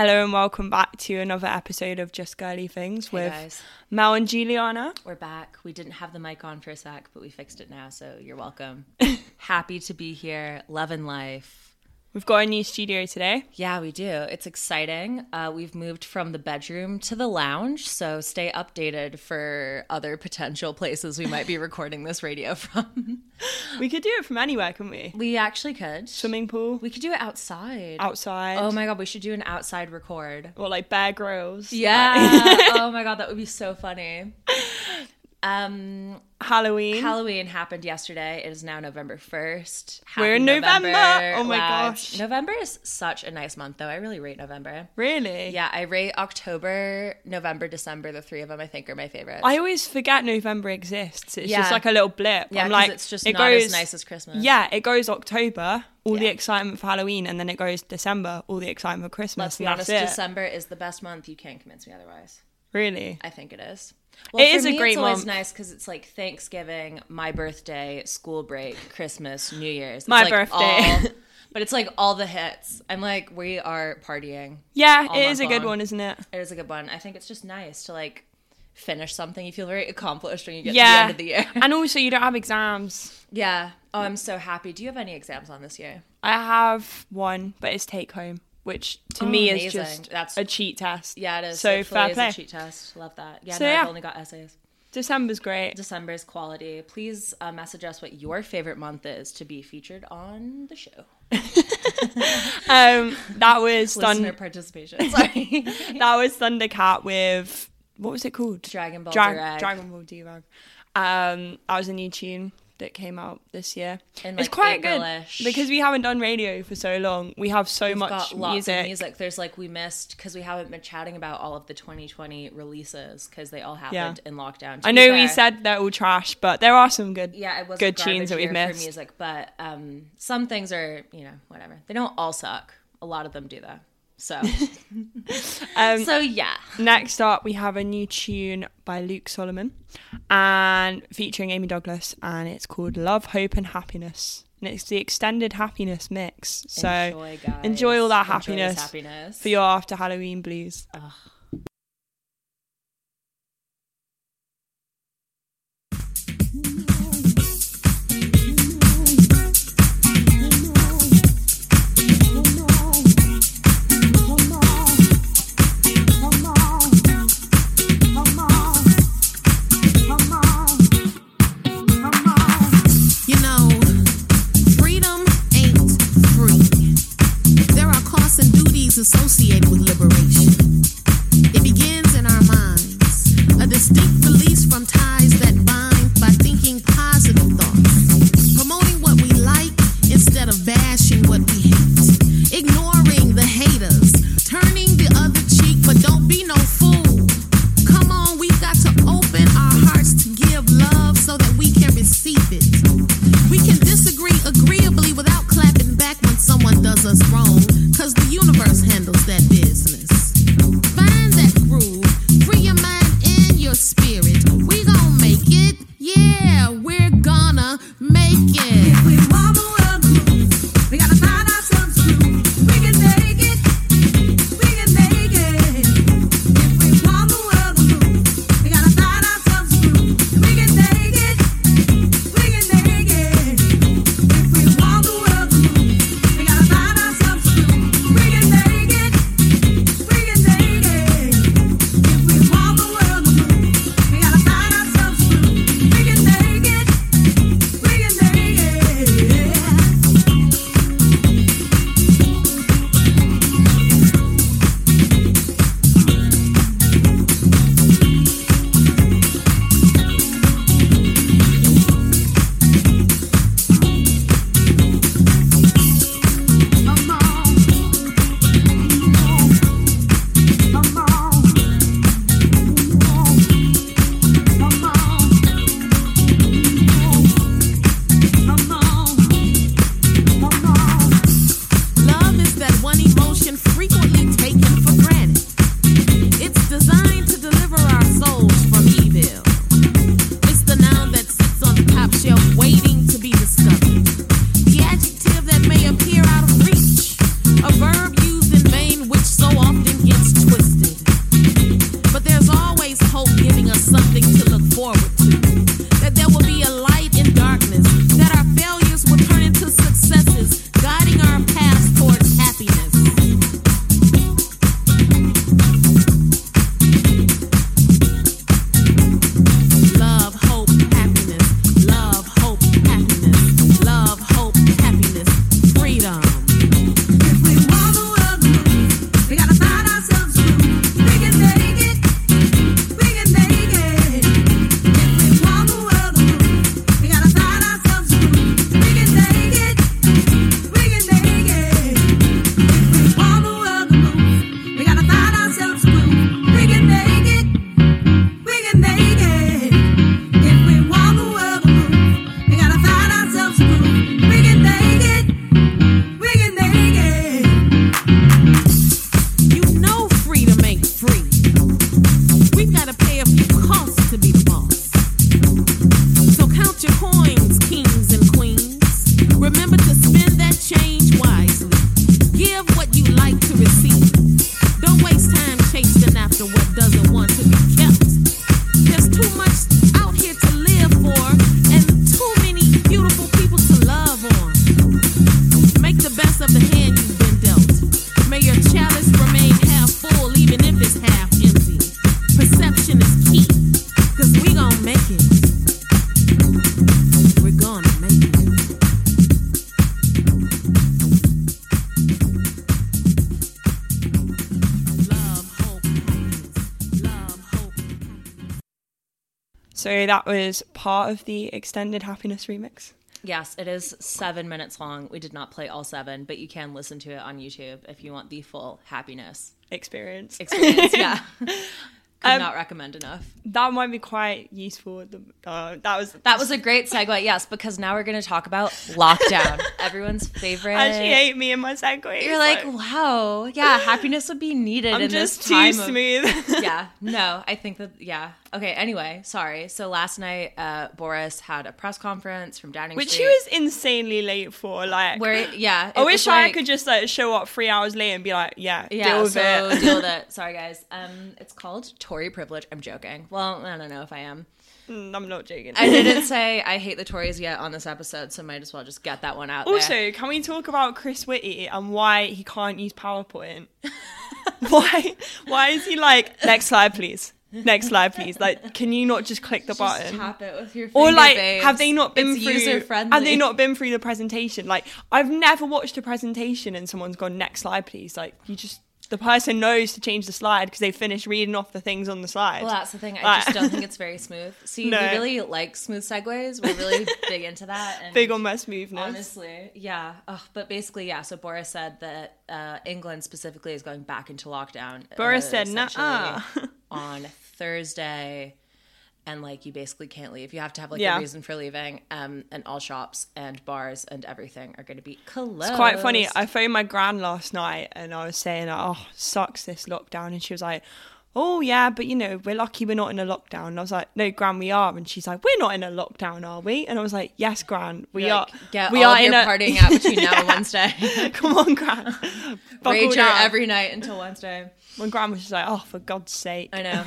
Hello and welcome back to another episode of Just Girly Things with Mel and Juliana. We're back. We didn't have the mic on for a sec, but we fixed it now, so you're welcome. Happy to be here. Loving life. We've got a new studio today. Yeah, we do. It's exciting. We've moved from the bedroom to the lounge, so stay updated for other potential places we might be recording this radio from. We could do it from anywhere, couldn't we? We actually could. Swimming pool. We could do it outside. Outside. Oh my god, we should do an outside record. Or like Bear Grylls. Yeah. Oh my god, that would be so funny. Halloween happened yesterday. It is now November 1st. Happy We're in November. Oh my gosh. November is such a nice month though. I really rate November. Really? Yeah, I rate October, November, December. The three of them I think are my favorites. I always forget November exists. It's just like a little blip. Yeah, I'm like, it's just not as nice as Christmas. Yeah, it goes October, all the excitement for Halloween, and then it goes December, all the excitement for Christmas. Let's be honest, December is the best month. You can't convince me otherwise. Really? I think it is. Well, it is a great month. It's always nice because it's like Thanksgiving, my birthday, school break, Christmas, New Year's. It's my like birthday. But it's like all the hits. I'm like, we are partying. Yeah, it is a good one, isn't it? It is a good one. I think it's just nice to like finish something. You feel very accomplished when you get to the end of the year. And also you don't have exams. Yeah. Oh, I'm so happy. Do you have any exams on this year? I have one, but it's take home. Which to me is just a cheat test. Yeah, it is. So fair play. Is a cheat test. Love that. Yeah, so, I've only got essays. December's great. December's quality. Please message us what your favorite month is to be featured on the show. That was listener participation. Sorry, that was Thundercat with what was it called? Dragon Ball Durag. Dragon Ball Durag. That was a new tune that came out this year. And like it's quite April-ish. Good because we haven't done radio for so long. We have so much music. There's like we missed because we haven't been chatting about all of the 2020 releases because they all happened in lockdown. I know we said they're all trash, but there are some good good tunes that we've missed. Music, but some things are whatever. They don't all suck. A lot of them do though. So, next up, we have a new tune by Luke Solomon and featuring Amy Douglas, and it's called Love, Hope and Happiness. And it's the extended happiness mix. So enjoy all that happiness for your after Halloween blues. Ugh. Associated with liberation. So that was part of the extended Happiness remix. Yes, it is 7 minutes long. We did not play all seven, but you can listen to it on YouTube if you want the full Happiness experience. Yeah. Could not recommend enough. That might be quite useful. That was a great segue, yes, because now we're going to talk about lockdown. Everyone's favorite. I actually hate me and my segues. You're like, wow, yeah, Happiness would be needed in this time. I'm just too smooth. Yeah, no, I think that, yeah. Okay, anyway, sorry. So last night, Boris had a press conference from Downing Street. Which he was insanely late for, like. I wish I could just, like, show up 3 hours late and be like, deal with it. Sorry, guys. It's called Tory privilege. I'm joking. Well, I don't know if I am. I'm not joking. I didn't say I hate the Tories yet on this episode, so might as well just get that one out there. Also, can we talk about Chris Whitty and why he can't use PowerPoint? Why is he like, next slide, please? Next slide, please. Like, can you not just click the button? Just tap it with your finger, or like, babes. Have they not been through the presentation? Like, I've never watched a presentation and someone's gone, next slide, please. Like, the person knows to change the slide because they finished reading off the things on the slide. Well, that's the thing. I just don't think it's very smooth. See, no. We really like smooth segues. We're really big into that. And big on my smoothness. Honestly, yeah. Oh, but basically, yeah. So Boris said that England specifically is going back into lockdown. Boris said, nah. On Thursday, and like you basically can't leave. You have to have like a reason for leaving. And all shops and bars and everything are going to be closed. It's quite funny. I phoned my gran last night and I was saying, oh, sucks this lockdown. And she was like, oh yeah, but you know, we're lucky we're not in a lockdown. And I was like, no, gran, we are. And she's like, we're not in a lockdown, are we? And I was like, yes, gran, we are. Like, we are partying out between now and Wednesday. Come on, gran. Rage out every night until Wednesday. My gran was just like, oh, for God's sake. I know.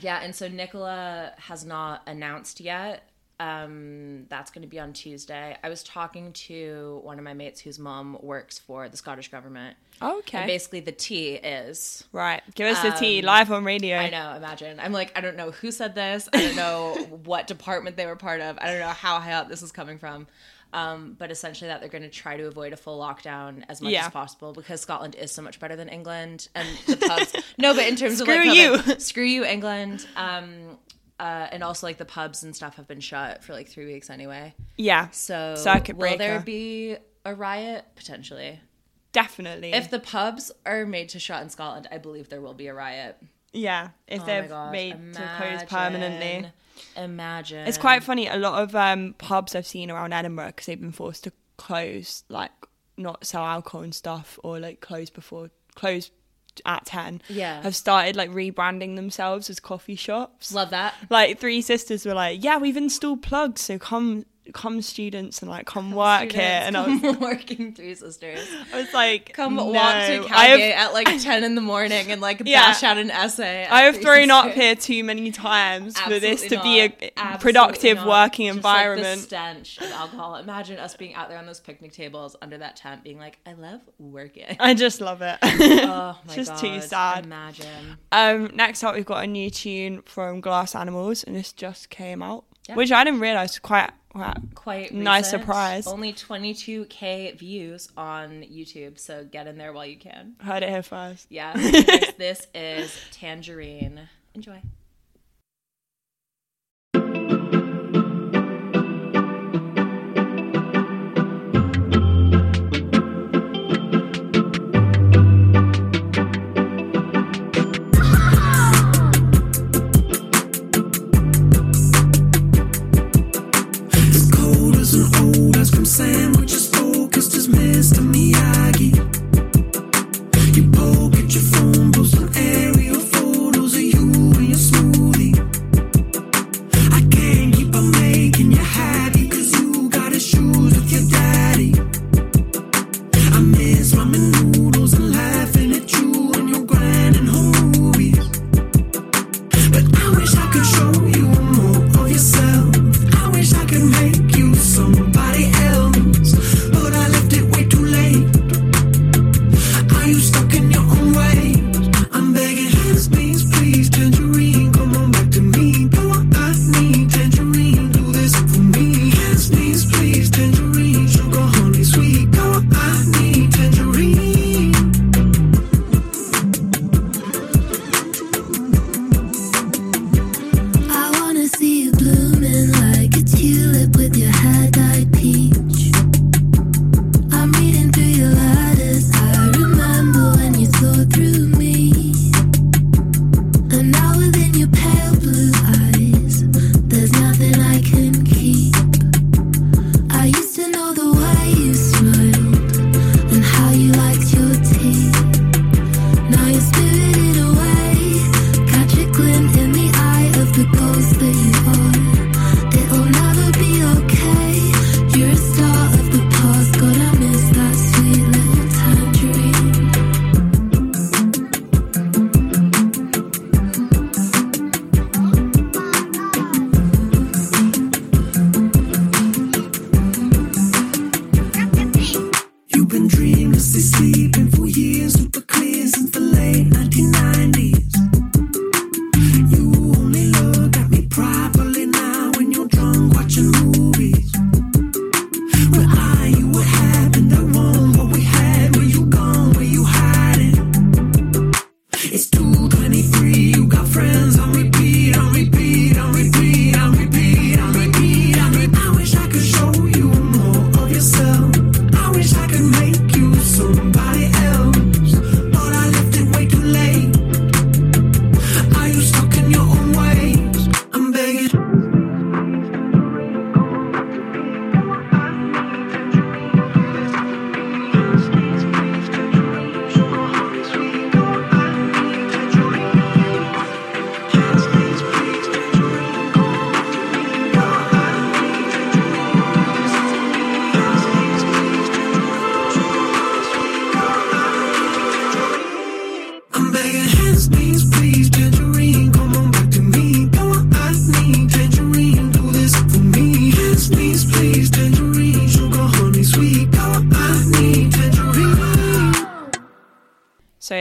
Yeah, and so Nicola has not announced yet. That's going to be on Tuesday. I was talking to one of my mates whose mom works for the Scottish government. Oh, okay. And basically the tea is... Right. Give us the tea live on radio. I know. Imagine. I'm like, I don't know who said this. I don't know what department they were part of. I don't know how high up this is coming from. But essentially that they're going to try to avoid a full lockdown as much as possible because Scotland is so much better than England and the pubs. No, but in terms of like... Screw you, England. And also like the pubs and stuff have been shut for like 3 weeks anyway. Yeah. So circuit breaker. Will there be a riot? Potentially. Definitely. If the pubs are made to shut in Scotland, I believe there will be a riot. Yeah, if they're made to close permanently. Imagine. It's quite funny. A lot of pubs I've seen around Edinburgh because they've been forced to close, like not sell alcohol and stuff, or like close at 10. Yeah, have started like rebranding themselves as coffee shops. Love that. Like Three Sisters were like, yeah, we've installed plugs, so come students and like come work here, and I was working Three Sisters. I was like, walk to Calgate at like 10 in the morning and like bash out an essay. I have thrown up here too many times for this to be a productive working environment. Just like the stench of alcohol. Imagine us being out there on those picnic tables under that tent, being like, I love working. I just love it. Oh my god, just too sad. Imagine. Next up, we've got a new tune from Glass Animals, and this just came out, which I didn't realize. Quite nice recent. Surprise. Only 22,000 views on YouTube, so get in there while you can. Heard it here first. Yeah. This is Tangerine. Enjoy. Sandwiches focused as Mr. Miyagi. You poke at your phone, post on aerial photos of you and your smile.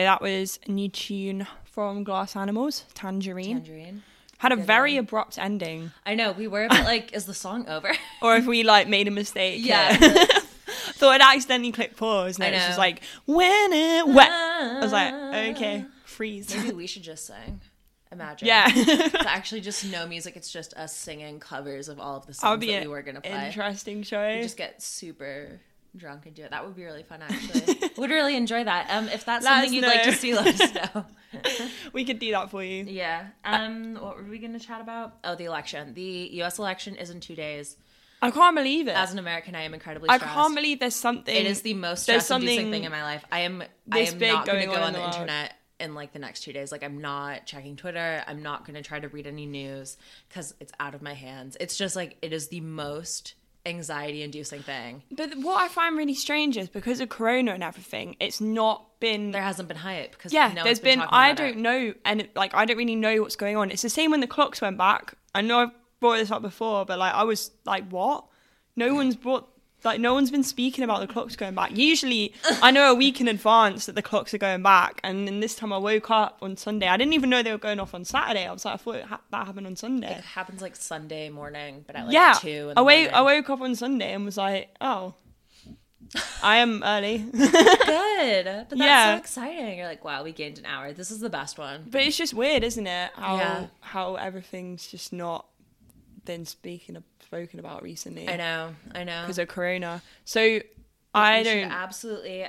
that was a new tune from Glass Animals, Tangerine. Had a very abrupt ending. I know, we were a bit like, is the song over? Or if we like made a mistake. Yeah. Thought I'd accidentally click pause and it was just like, when it wet. I was like, okay, freeze. Maybe we should just sing. Imagine. Yeah. It's actually just no music. It's just us singing covers of all of the songs that we were going to play. Interesting show. We just get super drunk and do it. That would be really fun, actually. Would really enjoy that. If that's something you'd like to see, let us know. We could do that for you. Yeah. What were we going to chat about? Oh, the election. The US election is in 2 days. I can't believe it. As an American, I am incredibly stressed. I can't believe there's something. It is the most stress-inducing thing in my life. I am not going to go on the internet in like the next 2 days. Like, I'm not checking Twitter. I'm not going to try to read any news because it's out of my hands. It's just like, it is the most anxiety-inducing thing. But what I find really strange is because of Corona and everything, it's not been... There hasn't been hype because no one's been talking about it. I don't know. And I don't really know what's going on. It's the same when the clocks went back. I know I've brought this up before, but I was like, what? No one's been speaking about the clocks going back. Usually, I know a week in advance that the clocks are going back. And then this time I woke up on Sunday. I didn't even know they were going off on Saturday. I was like, I thought that happened on Sunday. It happens like Sunday morning, but at 2 in the morning. I woke up on Sunday and was like, oh, I am early. Good. But that's so exciting. You're like, wow, we gained an hour. This is the best one. But it's just weird, isn't it? How everything's just not been spoken about recently. I know because of Corona. So I don't absolutely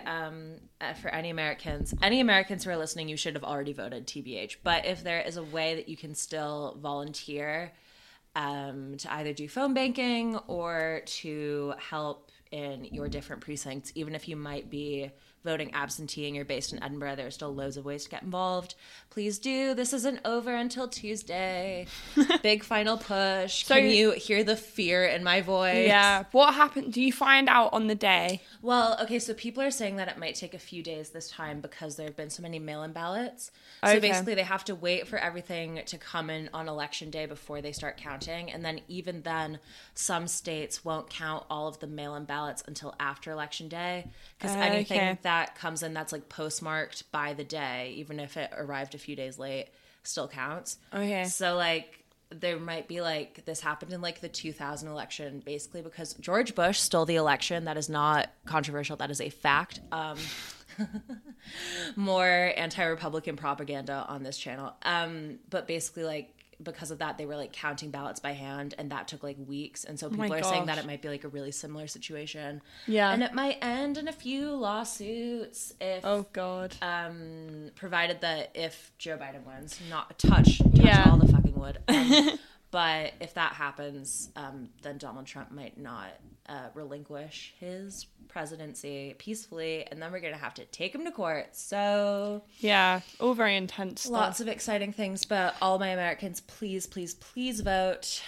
for any Americans who are listening, you should have already voted, TBH, but if there is a way that you can still volunteer to either do phone banking or to help in your different precincts, even if you might be voting absentee and you're based in Edinburgh, there are still loads of ways to get involved. Please do. This isn't over until Tuesday. Big final push. So, can you hear the fear in my voice? Yeah. What happened? Do you find out on the day? Well, okay, so people are saying that it might take a few days this time because there have been so many mail-in ballots. Okay. So basically they have to wait for everything to come in on election day before they start counting. And then even then, some states won't count all of the mail-in ballots until after election day because anything that comes in that's like postmarked by the day, even if it arrived a few days late, still counts. Okay. So like there might be like this happened in like the 2000 election basically because George Bush stole the election. That is not controversial. That is a fact. More anti-Republican propaganda on this channel. But basically like because of that, they were like counting ballots by hand and that took like weeks. And so people are saying that it might be like a really similar situation. Yeah. And it might end in a few lawsuits if, provided that if Joe Biden wins, not touch all the fucking wood. But if that happens, then Donald Trump might not relinquish his presidency peacefully, and then we're going to have to take him to court. So... yeah, all very intense stuff. Lots of exciting things, but all my Americans, please, please, please vote.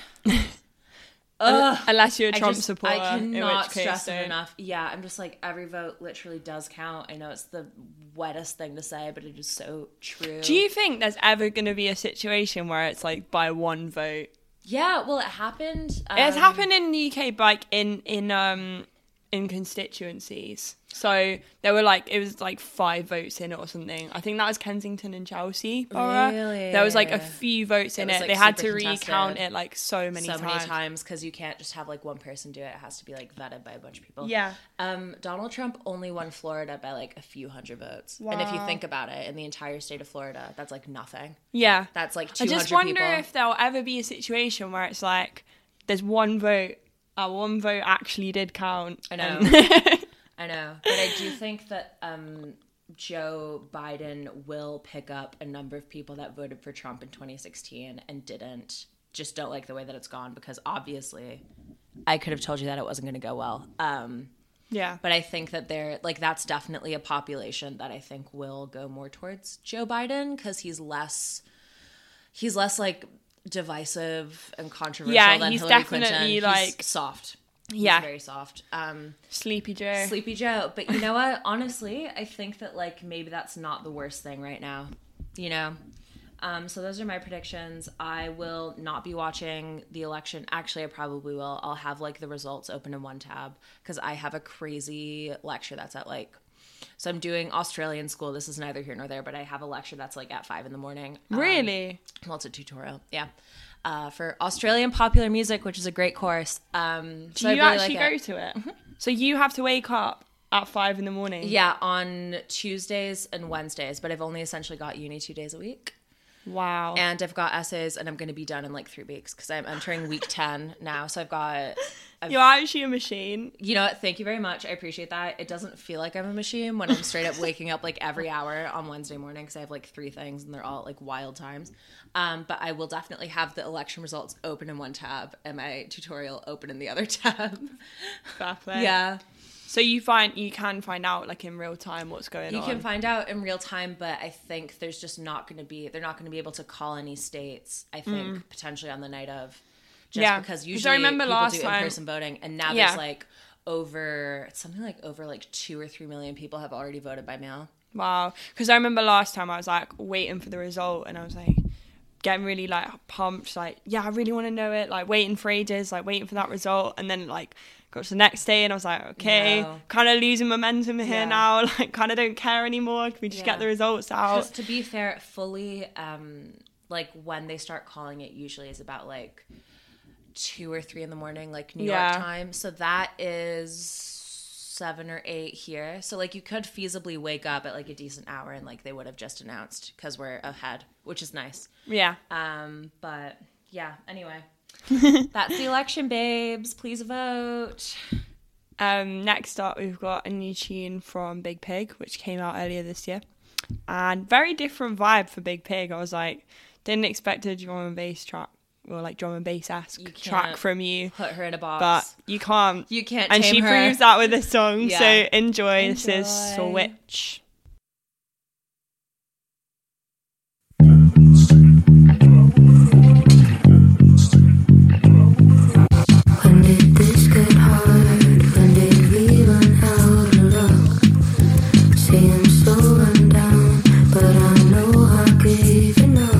Unless you're a Trump supporter. I cannot stress it enough. Yeah, I'm just like, every vote literally does count. I know it's the wettest thing to say, but it is so true. Do you think there's ever going to be a situation where it's like by one vote? Yeah, well, it happened. It's happened in the UK, but like in constituencies. So there were like, it was like 5 votes in it or something. I think that was Kensington and Chelsea borough. Really? There was like a few votes in it. Like they had to recount it like so many times because you can't just have like one person do it. It has to be like vetted by a bunch of people. Yeah. Donald Trump only won Florida by like a few hundred votes. Wow. And if you think about it, in the entire state of Florida, that's like nothing. Yeah. That's like 200 people. I just wonder if there'll ever be a situation where it's like there's one vote. One vote actually did count. I know. I know. But I do think that Joe Biden will pick up a number of people that voted for Trump in 2016 and just don't like the way that it's gone because obviously I could have told you that it wasn't going to go well. Yeah. But I think that that's definitely a population that I think will go more towards Joe Biden because he's less like divisive and controversial than Hillary Clinton. He's like soft. Yeah. He's very soft. Sleepy Joe. But you know what? Honestly, I think that like maybe that's not the worst thing right now. You know? So those are my predictions. I will not be watching the election. Actually, I probably will. I'll have like the results open in one tab because I have a crazy lecture that's at like So I'm doing Australian school. This is neither here nor there, but I have a lecture that's like at 5 a.m. Really? Well, it's a tutorial. Yeah. For Australian popular music, which is a great course. So you really actually like go to it? Mm-hmm. So you have to wake up at 5 a.m? Yeah, on Tuesdays and Wednesdays, but I've only essentially got uni 2 days a week. Wow. And I've got essays, and I'm going to be done in like 3 weeks because I'm entering week 10 now. So I've got... You're actually a machine. You know what? Thank you very much. I appreciate that. It doesn't feel like I'm a machine when I'm straight up waking up like every hour on Wednesday morning because I have like 3 things and they're all like wild times. But I will definitely have the election results open in one tab and my tutorial open in the other tab. Perfect. Yeah. So you can find out like in real time what's going on. You can find out in real time, but I think there's just not going to be, they're not going to be able to call any states, I think, potentially on the night of. Just because usually people do in-person voting, and now there's like over 2 or 3 million people have already voted by mail. Wow. Because I remember last time I was like waiting for the result, and I was like getting really like pumped, like, yeah, I really want to know it, like waiting for ages, like waiting for that result, and then like got to the next day and I was like, okay, kind of losing momentum here now, like kind of don't care anymore. Can we just get the results out? Just to be fair, fully, like when they start calling it usually is about like 2 or 3 a.m, like New York time. So that is 7 or 8 here. So like you could feasibly wake up at like a decent hour and like they would have just announced because we're ahead, which is nice. Yeah. But yeah, anyway, that's the election, babes. Please vote. Next up, we've got a new tune from Big Pig, which came out earlier this year. And very different vibe for Big Pig. I was like, didn't expect a drum and bass track. Or like drum and bass-esque track from you. Put her in a box. But you can't. You can't tame her. And she proves that with this song. Yeah. So enjoy. This is Switch. When did this get hard? When did we run out of love? Seems so run down, but I know I gave enough.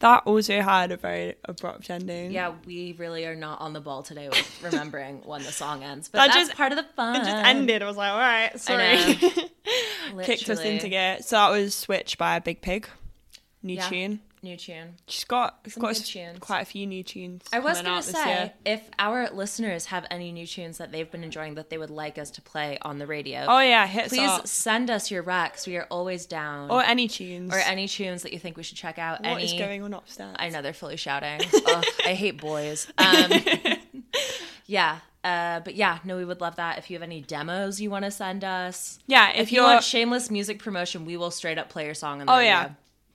That also had a very abrupt ending. Yeah, we really are not on the ball today with remembering when the song ends. But that's just part of the fun. It just ended. I was like, all right, sorry. Kicked us into gear. So that was Switch by Big Pig. New tune. New tune. She's got quite a few new tunes. I was going to say, if our listeners have any new tunes that they've been enjoying that they would like us to play on the radio, please send us your recs. We are always down. Or any tunes that you think we should check out. What is going on upstairs? I know, they're fully shouting. Ugh, I hate boys. Yeah. But yeah, no, we would love that. If you have any demos you want to send us. Yeah. If you want shameless music promotion, we will straight up play your song on the radio. Yeah.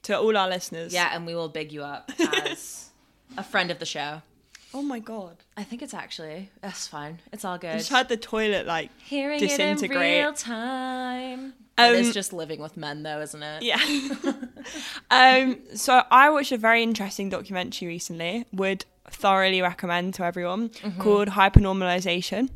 To all our listeners. Yeah, and we will big you up as a friend of the show. Oh my God. I think it's actually, that's fine. It's all good. I just had the toilet like hearing disintegrate. It in real time. It is just living with men though, isn't it? Yeah. So I watched a very interesting documentary recently, would thoroughly recommend to everyone, mm-hmm. called Hypernormalization.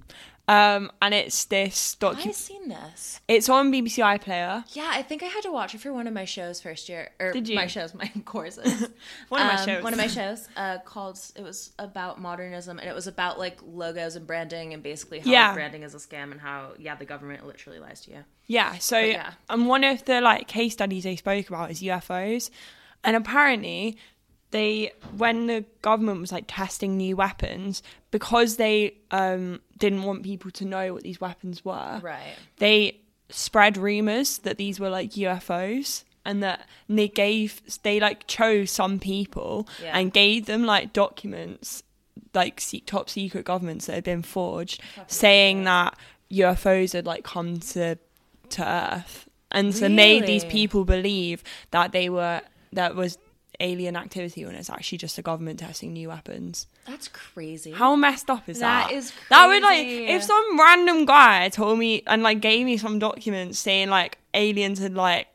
And it's this documentary. I've seen this. It's on BBC iPlayer. Yeah, I think I had to watch it for one of my shows first year. Or did you? My shows, my courses. One of my shows called, it was about modernism, and it was about like logos and branding and basically how branding is a scam and how, the government literally lies to you. Yeah, and one of the like case studies they spoke about is UFOs. And apparently when the government was like testing new weapons, because they didn't want people to know what these weapons were, right? They spread rumors that these were like UFOs, and that they like chose some people and gave them like documents, like top secret documents that had been forged, saying that UFOs had like come to Earth, and so made these people believe that that was alien activity when it's actually just the government testing new weapons. That's crazy. How messed up is that? That is crazy. That would like, if some random guy told me and like gave me some documents saying like aliens had like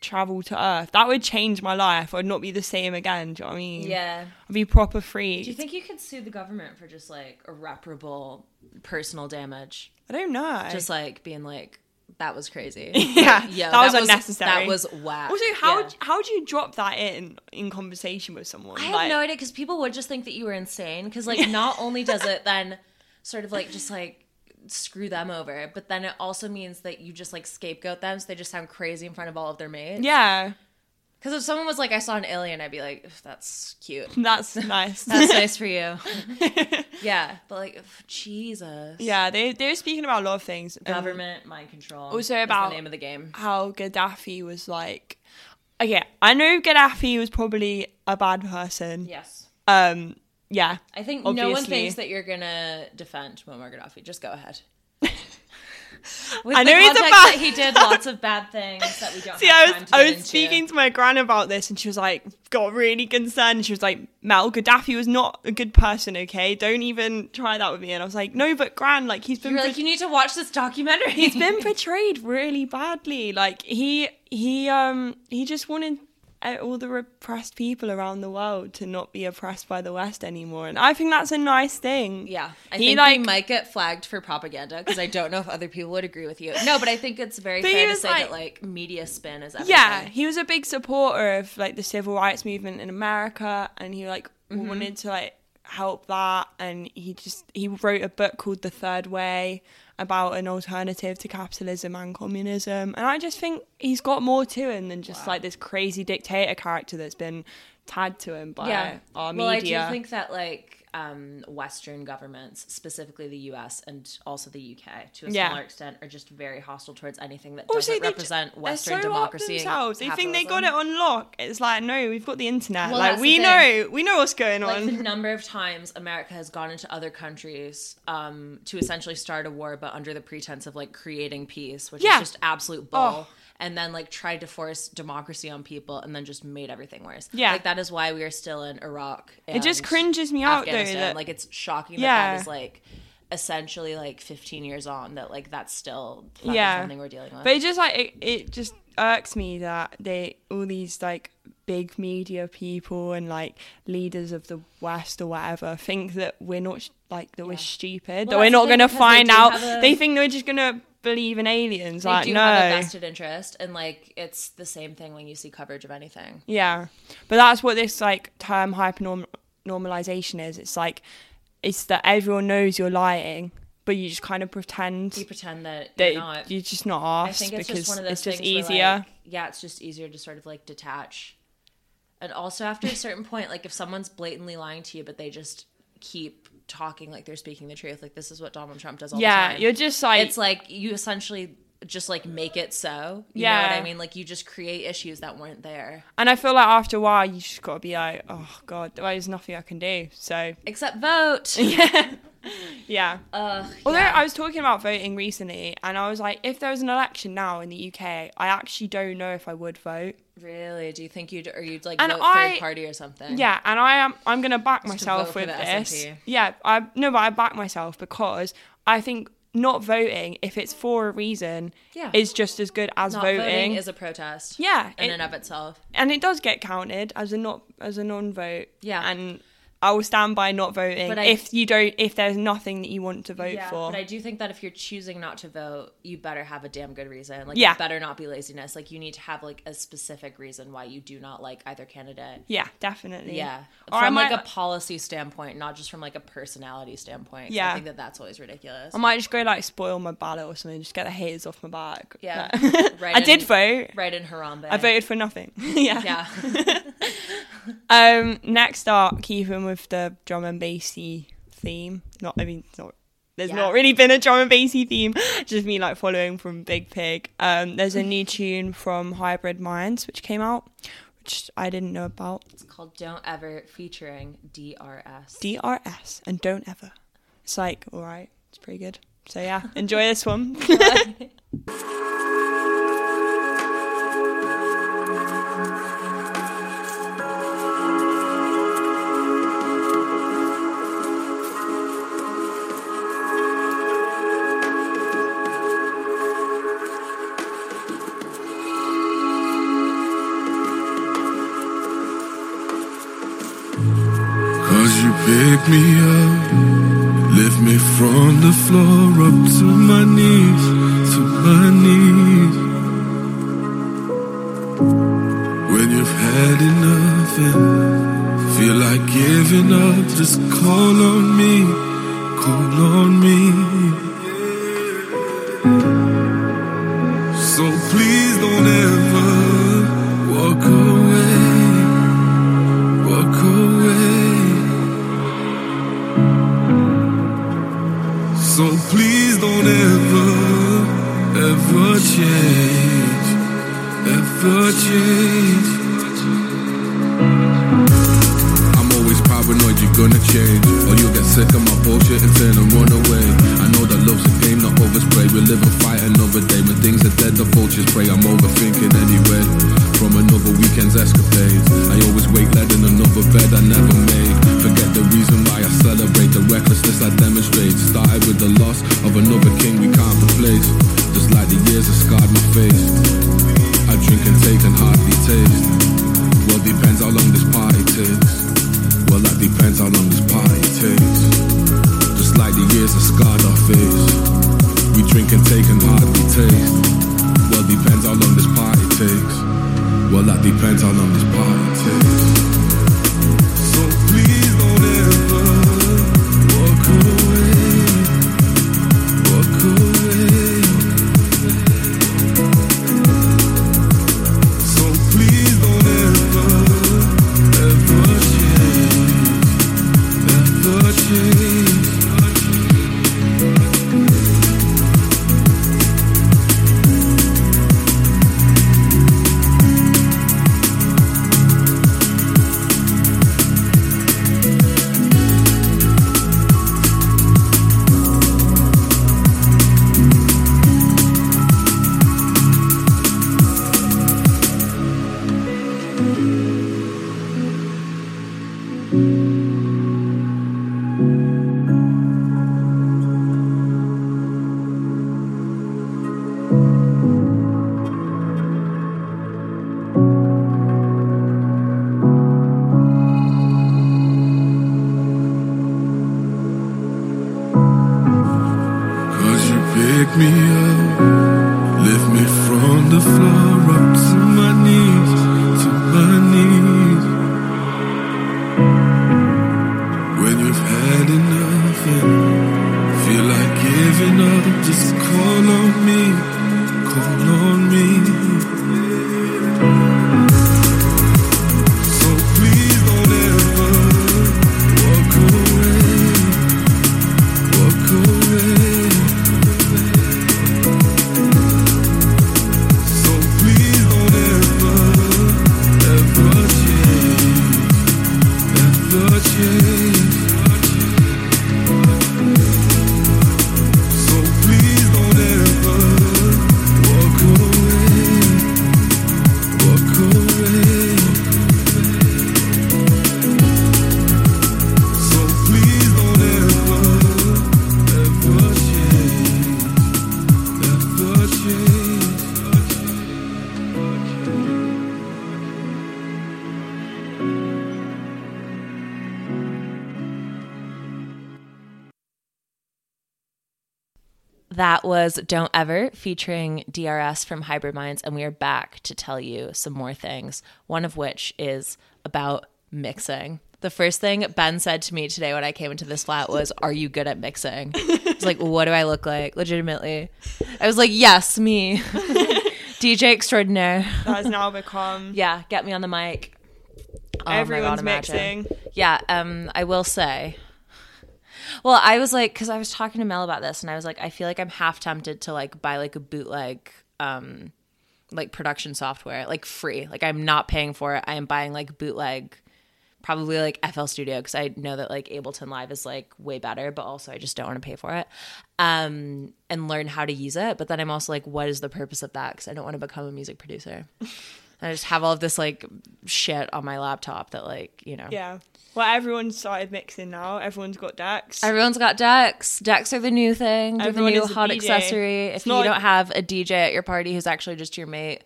traveled to Earth, that would change my life. I'd not be the same again. Do you know what I mean? Yeah. I'd be proper freaked. Do you think you could sue the government for just like irreparable personal damage? I don't know. Just like being like, that was crazy. That was unnecessary. That was whack. Also, how do you drop that in conversation with someone? I have no idea, because people would just think that you were insane. Because like, not only does it then sort of like just like screw them over, but then it also means that you just like scapegoat them, so they just sound crazy in front of all of their mates. Yeah. Because if someone was like, I saw an alien, I'd be like, that's cute. That's nice. That's nice for you. Yeah. But like, Jesus. Yeah, they're speaking about a lot of things. Government, mind control. Also about the name of the game. How Gaddafi was like, okay, I know Gaddafi was probably a bad person. Yes. Yeah. I think obviously. No one thinks that you're going to defend Muammar Gaddafi. Just go ahead. With I know he's a bad. He did lots of bad things that we don't. See, have time I was into. Speaking to my gran about this, and she was like, got really concerned. She was like, Mel, Gaddafi was not a good person. Okay, don't even try that with me. And I was like, no, but gran, like he's been. You're like, you need to watch this documentary. He's been portrayed really badly. Like he just wanted all the repressed people around the world to not be oppressed by the West anymore, and I think that's a nice thing. Yeah, I think like, we might get flagged for propaganda, because I don't know if other people would agree with you. No, but I think it's very fair to say that like media spin is everything. Yeah, he was a big supporter of like the civil rights movement in America, and he like mm-hmm. wanted to like help that, and he wrote a book called The Third Way about an alternative to capitalism and communism, and I just think he's got more to him than just like this crazy dictator character that's been tagged to him by our media. I do think that like Western governments, specifically the US and also the UK to a smaller extent, are just very hostile towards anything that doesn't represent Western democracy. They think they got it on lock. It's like, no, we've got the internet. Well, like we know what's going on. Like the number of times America has gone into other countries to essentially start a war, but under the pretense of like creating peace, which is just absolute bull. Oh. And then like tried to force democracy on people, and then just made everything worse. Yeah, like that is why we are still in Iraq. And it just cringes me out, though. That like it's shocking that is like essentially like 15 years on that like that's still something we're dealing with. But it just like it just irks me that all these like big media people and like leaders of the West or whatever think that we're not like that we're stupid, that we're not going to find out. They think they're just going to believe in aliens. They do have a vested interest, and like it's the same thing when you see coverage of anything. Yeah, but that's what this like term hypernormalization is. It's like it's that everyone knows you're lying, but you just kind of pretend that you're not. You're just not asked. I think it's just one of those things. It's just easier. Like, it's just easier to sort of like detach. And also after a certain point, like if someone's blatantly lying to you, but they just keep talking like they're speaking the truth, like this is what Donald Trump does all the time. Yeah, you're just like... It's like you essentially just like make it so. You know what I mean? Like you just create issues that weren't there. And I feel like after a while you just got to be like, oh God, there's nothing I can do. So... Except vote. Yeah. Yeah. Although I was talking about voting recently, and I was like, if there was an election now in the UK, I actually don't know if I would vote. Really? Do you think you'd like vote third party or something? Yeah, and I'm gonna back myself with this. Yeah, I back myself because I think not voting, if it's for a reason, is just as good as voting. Not voting is a protest. Yeah, in and of itself, and it does get counted as a non-vote. Yeah, and I will stand by not voting if there's nothing that you want to vote for. But I do think that if you're choosing not to vote, you better have a damn good reason. Like, it better not be laziness. Like, you need to have like a specific reason why you do not like either candidate. Yeah, definitely. Yeah, or from like a policy standpoint, not just from like a personality standpoint. Yeah, I think that's always ridiculous. I might just go like spoil my ballot or something, just get the haters off my back. Yeah, yeah. Right. I did vote. Right in Harambe. I voted for nothing. Yeah. Yeah. Next up, keeping with the drum and bassy theme. There's not really been a drum and bassy theme. Just me like following from Big Pig. There's a new tune from Hybrid Minds which came out, which I didn't know about. It's called "Don't Ever" featuring DRS. DRS and "Don't Ever." It's like, all right, it's pretty good. So yeah, enjoy this one. Pick me up, lift me from the floor up to my knees, to my knees. When you've had enough and feel like giving up, just call on me, call on me. So please don't ever walk away, walk away. So please don't ever, ever change, ever change. I'm always paranoid you're gonna change, or you'll get sick of my bullshit and turn and run away. I know that love's a game, not overspray. We'll live and fight another day. When things are dead, the vultures pray. I'm overthinking anyway, from another weekend's escapade. I always wake led in another bed I never made. Forget the reason why I celebrate, the recklessness I demonstrate. Started with the loss of another king we can't replace. Just like the years have scarred my face, I drink and take and hardly taste. Well, depends how long this party takes. Well, that depends how long this party takes. Just like the years have scarred our face, we drink and take and hardly taste. Well, depends how long this party takes. Well, that depends how long this party takes. So please don't ever walk away, walk away. So please don't ever, ever change, ever change. That was Don't Ever featuring DRS from Hybrid Minds, and we are back to tell you some more things, one of which is about mixing. The first thing Ben said to me today when I came into this flat was, "Are you good at mixing?" I was like, "What do I look like?" Legitimately. I was like, "Yes, me." DJ extraordinaire. That has now become... Yeah, get me on the mic. Oh, everyone's mixing. Yeah, I will say... Well, I was like, because I was talking to Mel about this, and I was like, I feel like I'm half tempted to like buy like a bootleg, like production software, like free. Like I'm not paying for it. I am buying like bootleg, probably like FL Studio, because I know that like Ableton Live is like way better, but also I just don't want to pay for it, and learn how to use it. But then I'm also like, what is the purpose of that? Because I don't want to become a music producer. I just have all of this like shit on my laptop that like, you know. Yeah. Well, everyone's started mixing now. Everyone's got decks. Everyone's got decks. Decks are the new thing. They're the new hot accessory. If you don't have a DJ at your party who's actually just your mate,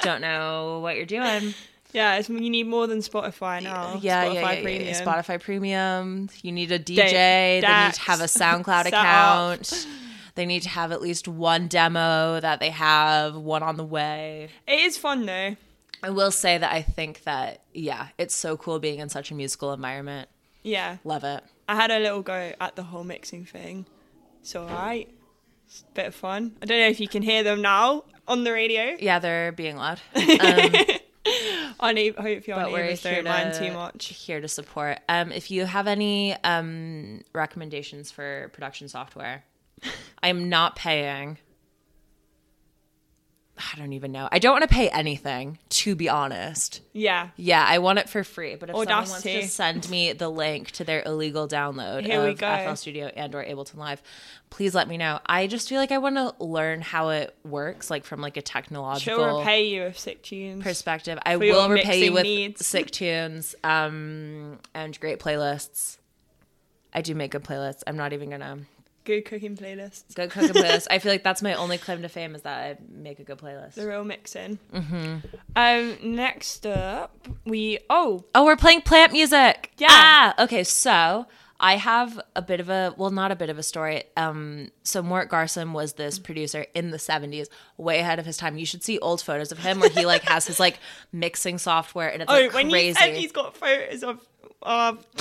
don't know what you're doing. Yeah, it's, you need more than Spotify now. Yeah, Spotify Premium. Spotify Premium. You need a DJ. They need to have a SoundCloud account. They need to have at least one demo that they have, one on the way. It is fun, though. I will say that I think that, yeah, it's so cool being in such a musical environment. Yeah. Love it. I had a little go at the whole mixing thing. It's all right. It's a bit of fun. I don't know if you can hear them now on the radio. Yeah, they're being loud. I hope your neighbors don't mind too much. Here to support. If you have any recommendations for production software, I'm not paying. I don't even know. I don't want to pay anything, to be honest. Yeah. Yeah, I want it for free. But if someone wants to send me the link to their illegal download of FL Studio and or Ableton Live, please let me know. I just feel like I want to learn how it works, like from like a technological perspective. She'll repay you with sick tunes. I will repay you with sick tunes and great playlists. I do make good playlists. I'm not even going to... Good cooking playlists. I feel like that's my only claim to fame is that I make a good playlist. The real mixing. Mm-hmm. Next up, we... Oh, we're playing plant music. Yeah. Okay, so I have a bit of a... Well, not a bit of a story. So Mort Garson was this producer in the 70s, way ahead of his time. You should see old photos of him where he like has his like mixing software and it's like crazy. Oh, when you said he's got photos of...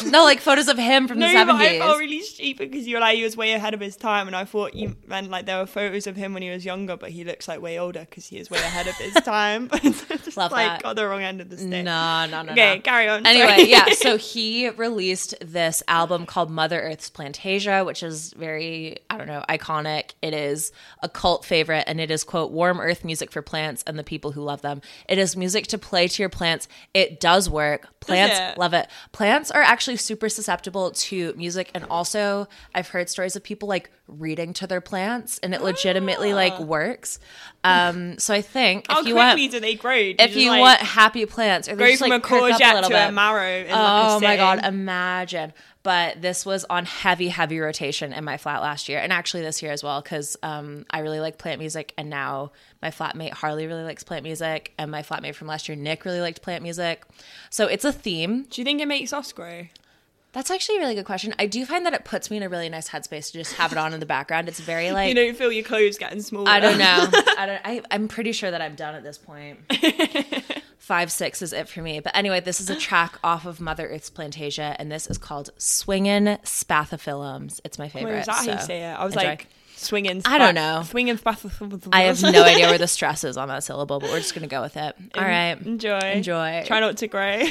no, like photos of him from the 70s. No, but I felt really stupid because you were like, he was way ahead of his time, and I thought you meant like there were photos of him when he was younger, but he looks like way older because he is way ahead of his time. Just love like that. Got the wrong end of the stick. No. Okay, carry on. Anyway, yeah. So he released this album called Mother Earth's Plantasia, which is very, I don't know, iconic. It is a cult favorite, and it is quote warm earth music for plants and the people who love them. It is music to play to your plants. It does work. Plants love it. Plants are actually super susceptible to music, and also I've heard stories of people like reading to their plants, and it legitimately like works. So I think how if you quickly want, do they grow? Do if you like, want happy plants, or go just, from like, a courgette to a marrow. In, oh like, a my god, imagine! But this was on heavy rotation in my flat last year, and actually this year as well, because I really like plant music, and now my flatmate Harley really likes plant music, and my flatmate from last year Nick really liked plant music. So it's a theme. Do you think it makes us grow? That's actually a really good question. I do find that it puts me in a really nice headspace to just have it on in the background. It's very like... You don't feel your clothes getting smaller. I don't know. I'm pretty sure that I'm done at this point. 5-6 is it for me. But anyway, this is a track off of Mother Earth's Plantasia, and this is called Swingin' Spathophilums. It's my favorite. Is that how you say it? I was like... Swingin'. I don't know. Swingin' Spathophilums. I have no idea where the stress is on that syllable, but we're just going to go with it. All right. Enjoy. Try not to grow.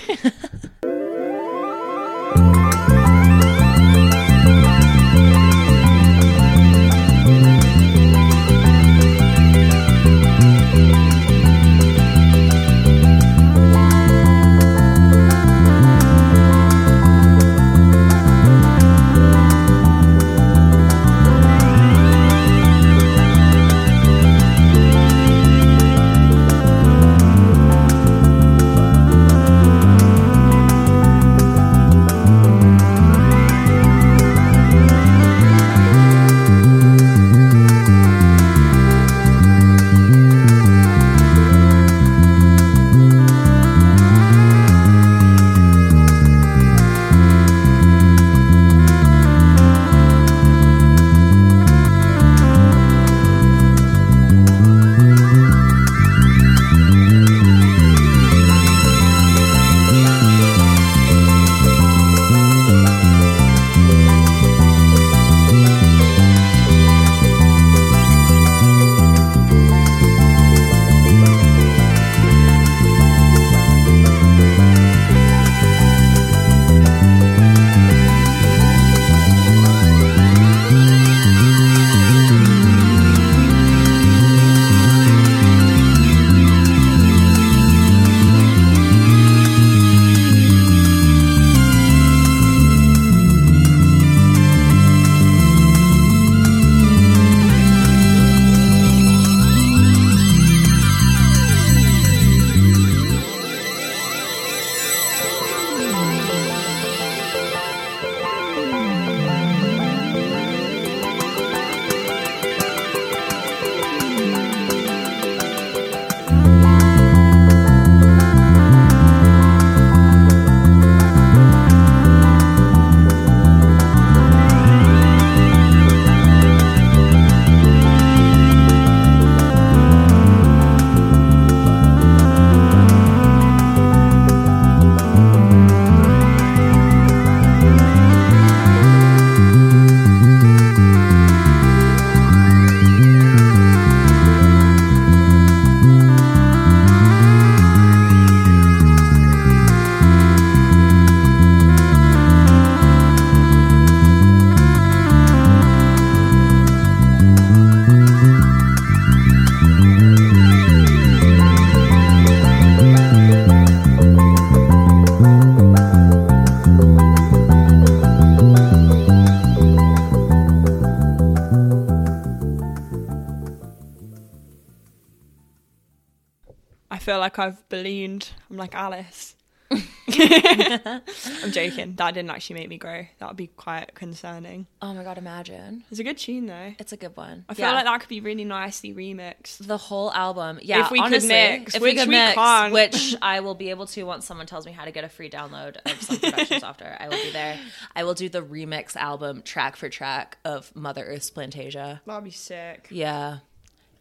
like I've ballooned. I'm like Alice. I'm joking. That didn't actually make me grow. That would be quite concerning. Oh my god, imagine. It's a good tune though. It's a good one. I feel like that could be really nicely remixed. The whole album. Yeah, if we honestly, could mix, which we can't. Which I will be able to once someone tells me how to get a free download of some production software. I will be there. I will do the remix album track for track of Mother Earth's Plantasia. That'd be sick. Yeah,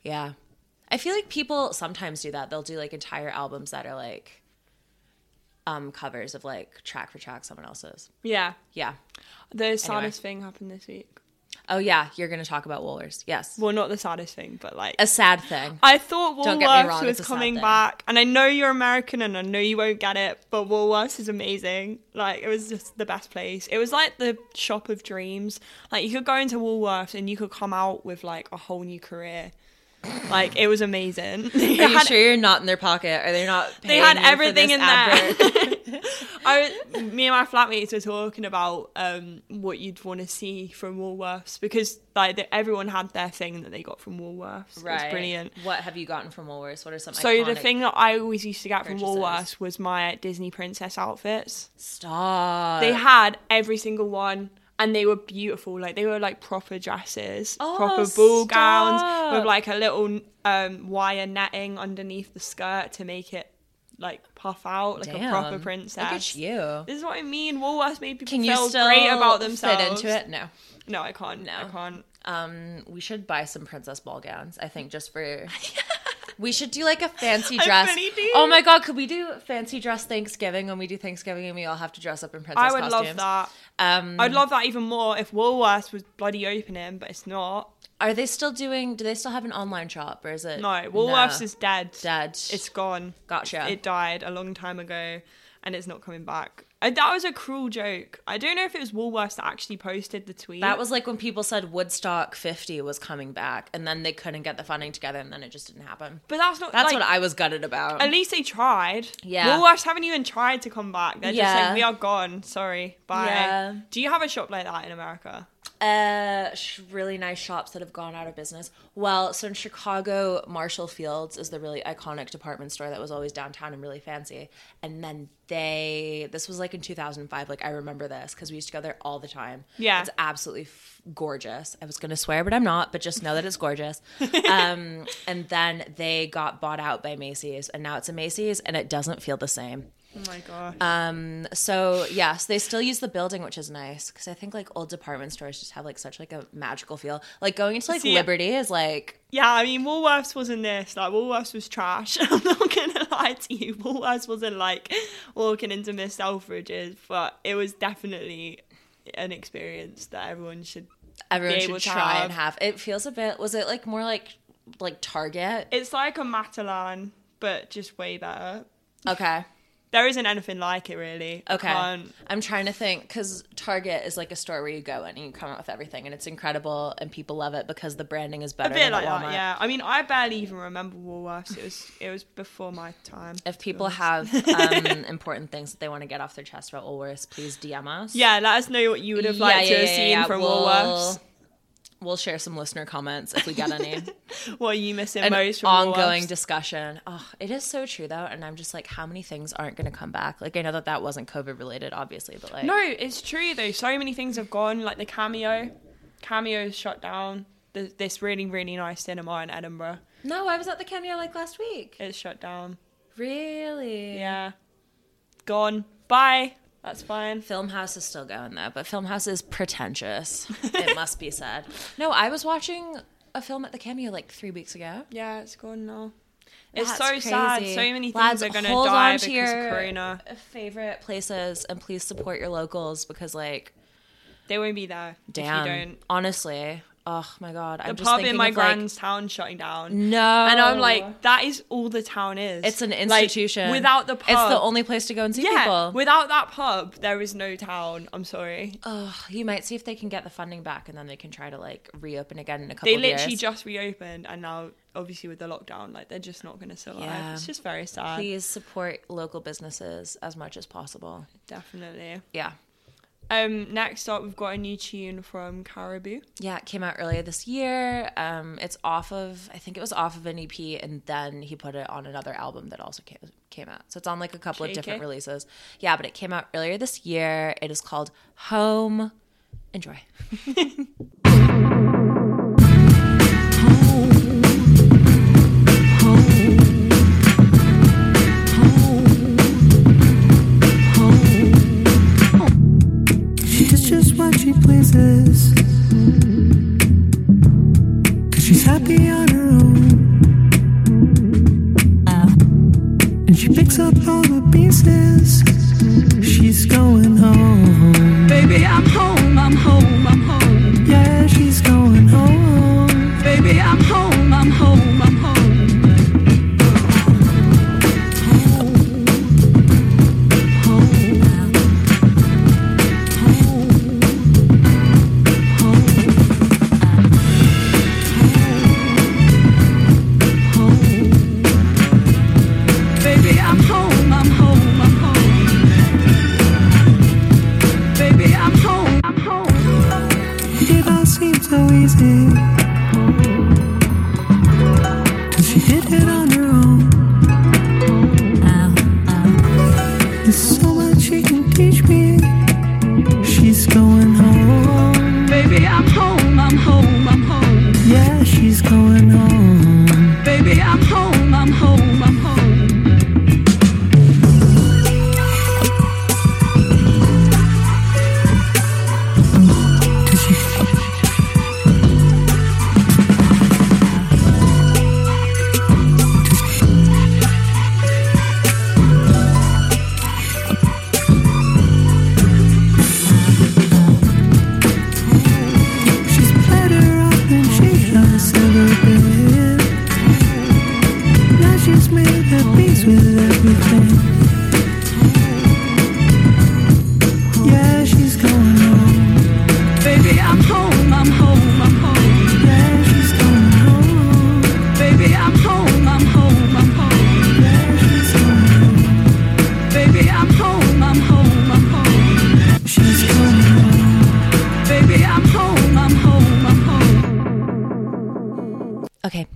yeah. I feel like people sometimes do that. They'll do like entire albums that are like covers of like track for track someone else's. Yeah, yeah. The saddest thing happened this week. Oh yeah, you're gonna talk about Woolworths. Yes, well, not the saddest thing, but like a sad thing. I thought Woolworths was coming back, and I know you're American and I know you won't get it, but Woolworths is amazing. Like, it was just the best place. It was like the shop of dreams. Like, you could go into Woolworths and you could come out with like a whole new career. Like, it was amazing. Are you sure you're not in their pocket? Are they not paying? They had everything in there. Me and my flatmates were talking about what you'd want to see from Woolworths, because like everyone had their thing that they got from Woolworths. Right. It was brilliant. What have you gotten from Woolworths? What are some iconic the thing that I always used to get from Woolworths was my Disney princess outfits. Stop. They had every single one. And they were beautiful. Like, they were like proper dresses, proper ball gowns with like a little wire netting underneath the skirt to make it like puff out, like a proper princess. Look at you. This is what I mean. Woolworths made people feel great about themselves. Can you still fit into it? No. No, I can't. No, I can't. We should buy some princess ball gowns, I think, just for... We should do like a fancy dress. Oh my god, could we do fancy dress Thanksgiving when we do Thanksgiving and we all have to dress up in princess costumes? I would love that. I'd love that even more if Woolworths was bloody opening, but it's not. Are they still doing? Do they still have an online shop, or is it? No, Woolworths is dead. It's gone. Gotcha. It died a long time ago, and it's not coming back. That was a cruel joke. I don't know if it was Woolworths that actually posted the tweet. That was like when people said Woodstock 50 was coming back, and then they couldn't get the funding together, and then it just didn't happen. But that's not... That's like, what I was gutted about. At least they tried. Yeah. Woolworths haven't even tried to come back. They're just like, we are gone. Sorry. Bye. Yeah. Do you have a shop like that in America? Really nice shops that have gone out of business. Well, so in Chicago, Marshall Fields is the really iconic department store that was always downtown and really fancy. And then this was like in 2005, like I remember this because we used to go there all the time. Yeah. It's absolutely gorgeous. I was going to swear, but I'm not, but just know that it's gorgeous. And then they got bought out by Macy's, and now it's a Macy's, and it doesn't feel the same. Oh my gosh. So yes, they still use the building, which is nice, because I think like old department stores just have like such like a magical feel. Like going into like Liberty is like... Yeah, I mean, Woolworths wasn't this. Like, Woolworths was trash. I'm not going to lie to you. Woolworths wasn't like walking into Miss Selfridges, but it was definitely an experience that everyone should try and have. It feels a bit... Was it like more like Target? It's like a Matalan, but just way better. Okay. There isn't anything like it, really. Okay. I'm trying to think, because Target is like a store where you go in and you come out with everything, and it's incredible, and people love it because the branding is better than Walmart. A bit like that, yeah. I mean, I barely even remember Woolworths. It was before my time. If people have important things that they want to get off their chest about Woolworths, please DM us. Yeah, let us know what you would have liked to have seen from Woolworths. We'll share some listener comments if we get any. What are you missing most from ongoing discussion? Oh, it is so true, though. And I'm just like, how many things aren't going to come back? Like, I know that wasn't COVID-related, obviously, but like... No, it's true, though. So many things have gone. Like, the Cameo's shut down. This really, really nice cinema in Edinburgh. No, I was at the Cameo, like, last week. It's shut down. Really? Yeah. Gone. Bye. That's fine. Filmhouse is still going, though, but Filmhouse is pretentious. It must be said. No, I was watching a film at the Cameo like 3 weeks ago. Yeah, it's gone now. It's so crazy. Sad. So many things are going to die because of Corona. Favorite places, and please support your locals, because like they won't be there. Damn. If you don't. Honestly. Oh my god. I'm just thinking the pub in my grand's town shutting down. No. And I'm like, that is all the town is. It's an institution. Like, without the pub, it's the only place to go and see people. Without that pub, there is no town. I'm sorry. Oh, you might see if they can get the funding back, and then they can try to like reopen again in a couple of years. They literally just reopened, and now obviously with the lockdown, like they're just not gonna survive. Yeah. It's just very sad. Please support local businesses as much as possible. Definitely. Yeah. Next up, we've got a new tune from Caribou. Yeah, it came out earlier this year. It's off of, I think it was off of an EP, and then he put it on another album that also came out. So it's on like a couple of different releases. Yeah, but it came out earlier this year. It is called Home. Enjoy. Places, 'cause she's happy on her own, and she picks up all the pieces. She's going home, baby. I'm home, I'm home, I'm home. Yeah, she's going home, baby. I'm home, I'm home, I'm home.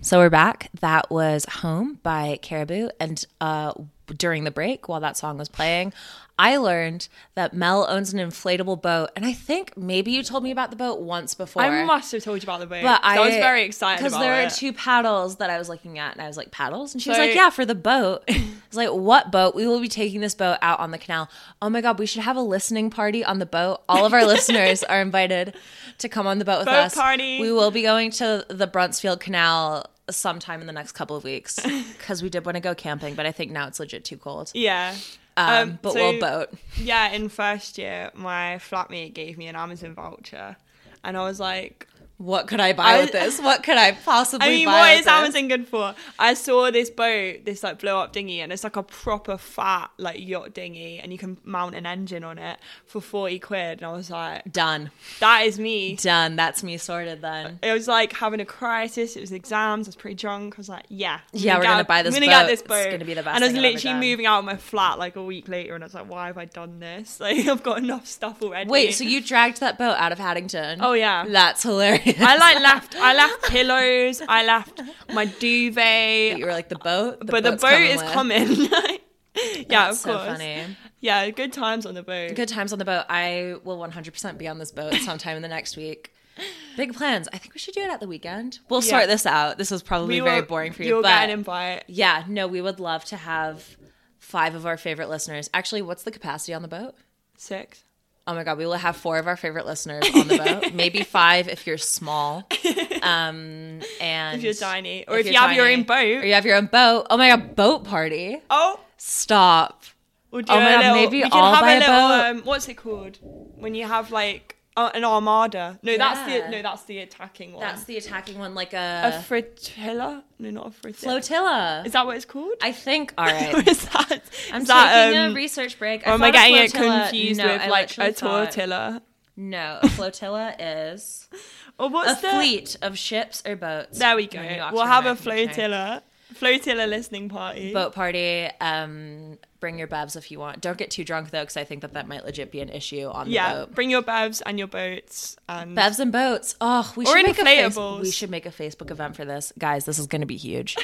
So we're back. That was Home by Caribou. And during the break, while that song was playing, I learned that Mel owns an inflatable boat. And I think maybe you told me about the boat once before. I must have told you about the boat. But I was very excited about it. Because there are two paddles that I was looking at. And I was like, paddles? And she was like, yeah, for the boat. I was like, what boat? We will be taking this boat out on the canal. Oh my God, we should have a listening party on the boat. All of our listeners are invited to come on the boat with us. Boat party. We will be going to the Brunsfield Canal sometime in the next couple of weeks, because we did want to go camping, but I think now it's legit too cold. Yeah. But we'll boat. Yeah, in first year, my flatmate gave me an Amazon voucher, and I was like, what could I buy with this? What could I possibly buy? I mean, what is Amazon good for? I saw this boat, this like blow up dinghy, and it's like a proper fat like yacht dinghy, and you can mount an engine on it for 40 quid. And I was like, done. That is me. Done. That's me sorted then. It was like having a crisis. It was exams. I was pretty drunk. I was like, yeah, we're going to buy this boat. I'm going to get this boat. It's going to be the best thing I've ever done. And I was literally moving out of my flat like a week later, and I was like, why have I done this? Like, I've got enough stuff already. Wait, so you dragged that boat out of Haddington? Oh, yeah. That's hilarious. I left pillows. I left my duvet. But you were like, the boat? But the boat is coming. Yeah, that's of course. So funny. Yeah, good times on the boat. Good times on the boat. I will 100% be on this boat sometime in the next week. Big plans. I think we should do it at the weekend. We'll sort this out. This was probably very boring for you. You'll get an invite. Yeah, no, we would love to have 5 of our favorite listeners. Actually, what's the capacity on the boat? 6. Oh my God, we will have 4 of our favorite listeners on the boat. Maybe 5 if you're small. And if you're tiny. Or if you have your own boat. Or you have your own boat. Oh my God, boat party. Oh. Stop. We'll do maybe all by a boat. What's it called? When you have like an armada. No, yeah. That's the attacking one. That's the attacking one, like a flotilla? No, not a flotilla. Flotilla. Is that what it's called? I think. All right. What is that? I'm taking a research break. Or am I getting it confused with like a tortilla? No, a flotilla is a fleet of ships or boats. There we go. We'll have a flotilla listening party. Boat party. bring your bevs if you want. Don't get too drunk, though, because I think that that might legit be an issue on the boat. Yeah, bring your bevs and your boats. And bevs and boats. Oh, we should make a Facebook event for this. Guys, this is going to be huge.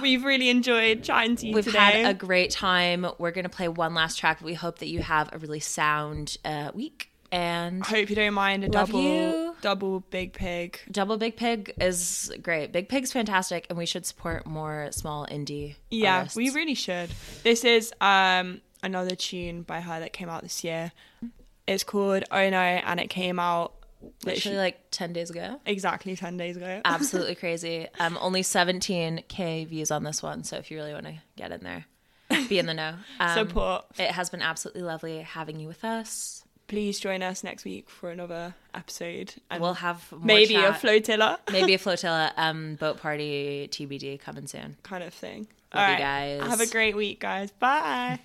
We've really enjoyed chatting to you today. We've had a great time. We're going to play one last track. We hope that you have a really sound week. And I hope you don't mind a double Big Pig. Double Big Pig is great. Big Pig's fantastic, and we should support more small indie artists. We really should. This is another tune by her that came out this year. It's called Oh No, and it came out literally like 10 days ago. Exactly 10 days ago. Absolutely crazy. Only 17,000 views on this one, so if you really want to get in there, be in the know. Support. It has been absolutely lovely having you with us. Please join us next week for another episode. And we'll have more a flotilla. Maybe a flotilla. Boat party TBD coming soon. Kind of thing. Love you guys. Have a great week, guys. Bye.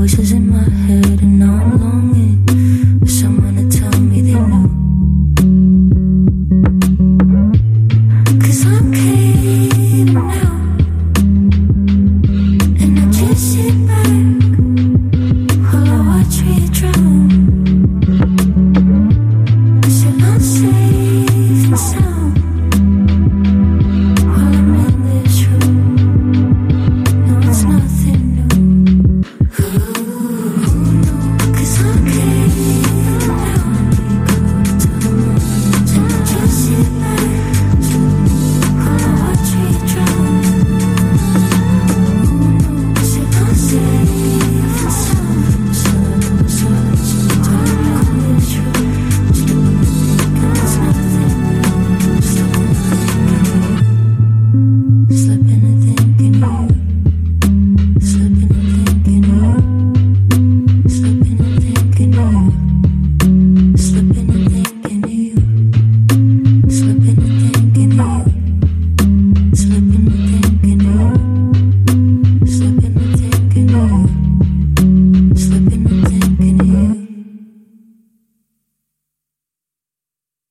This is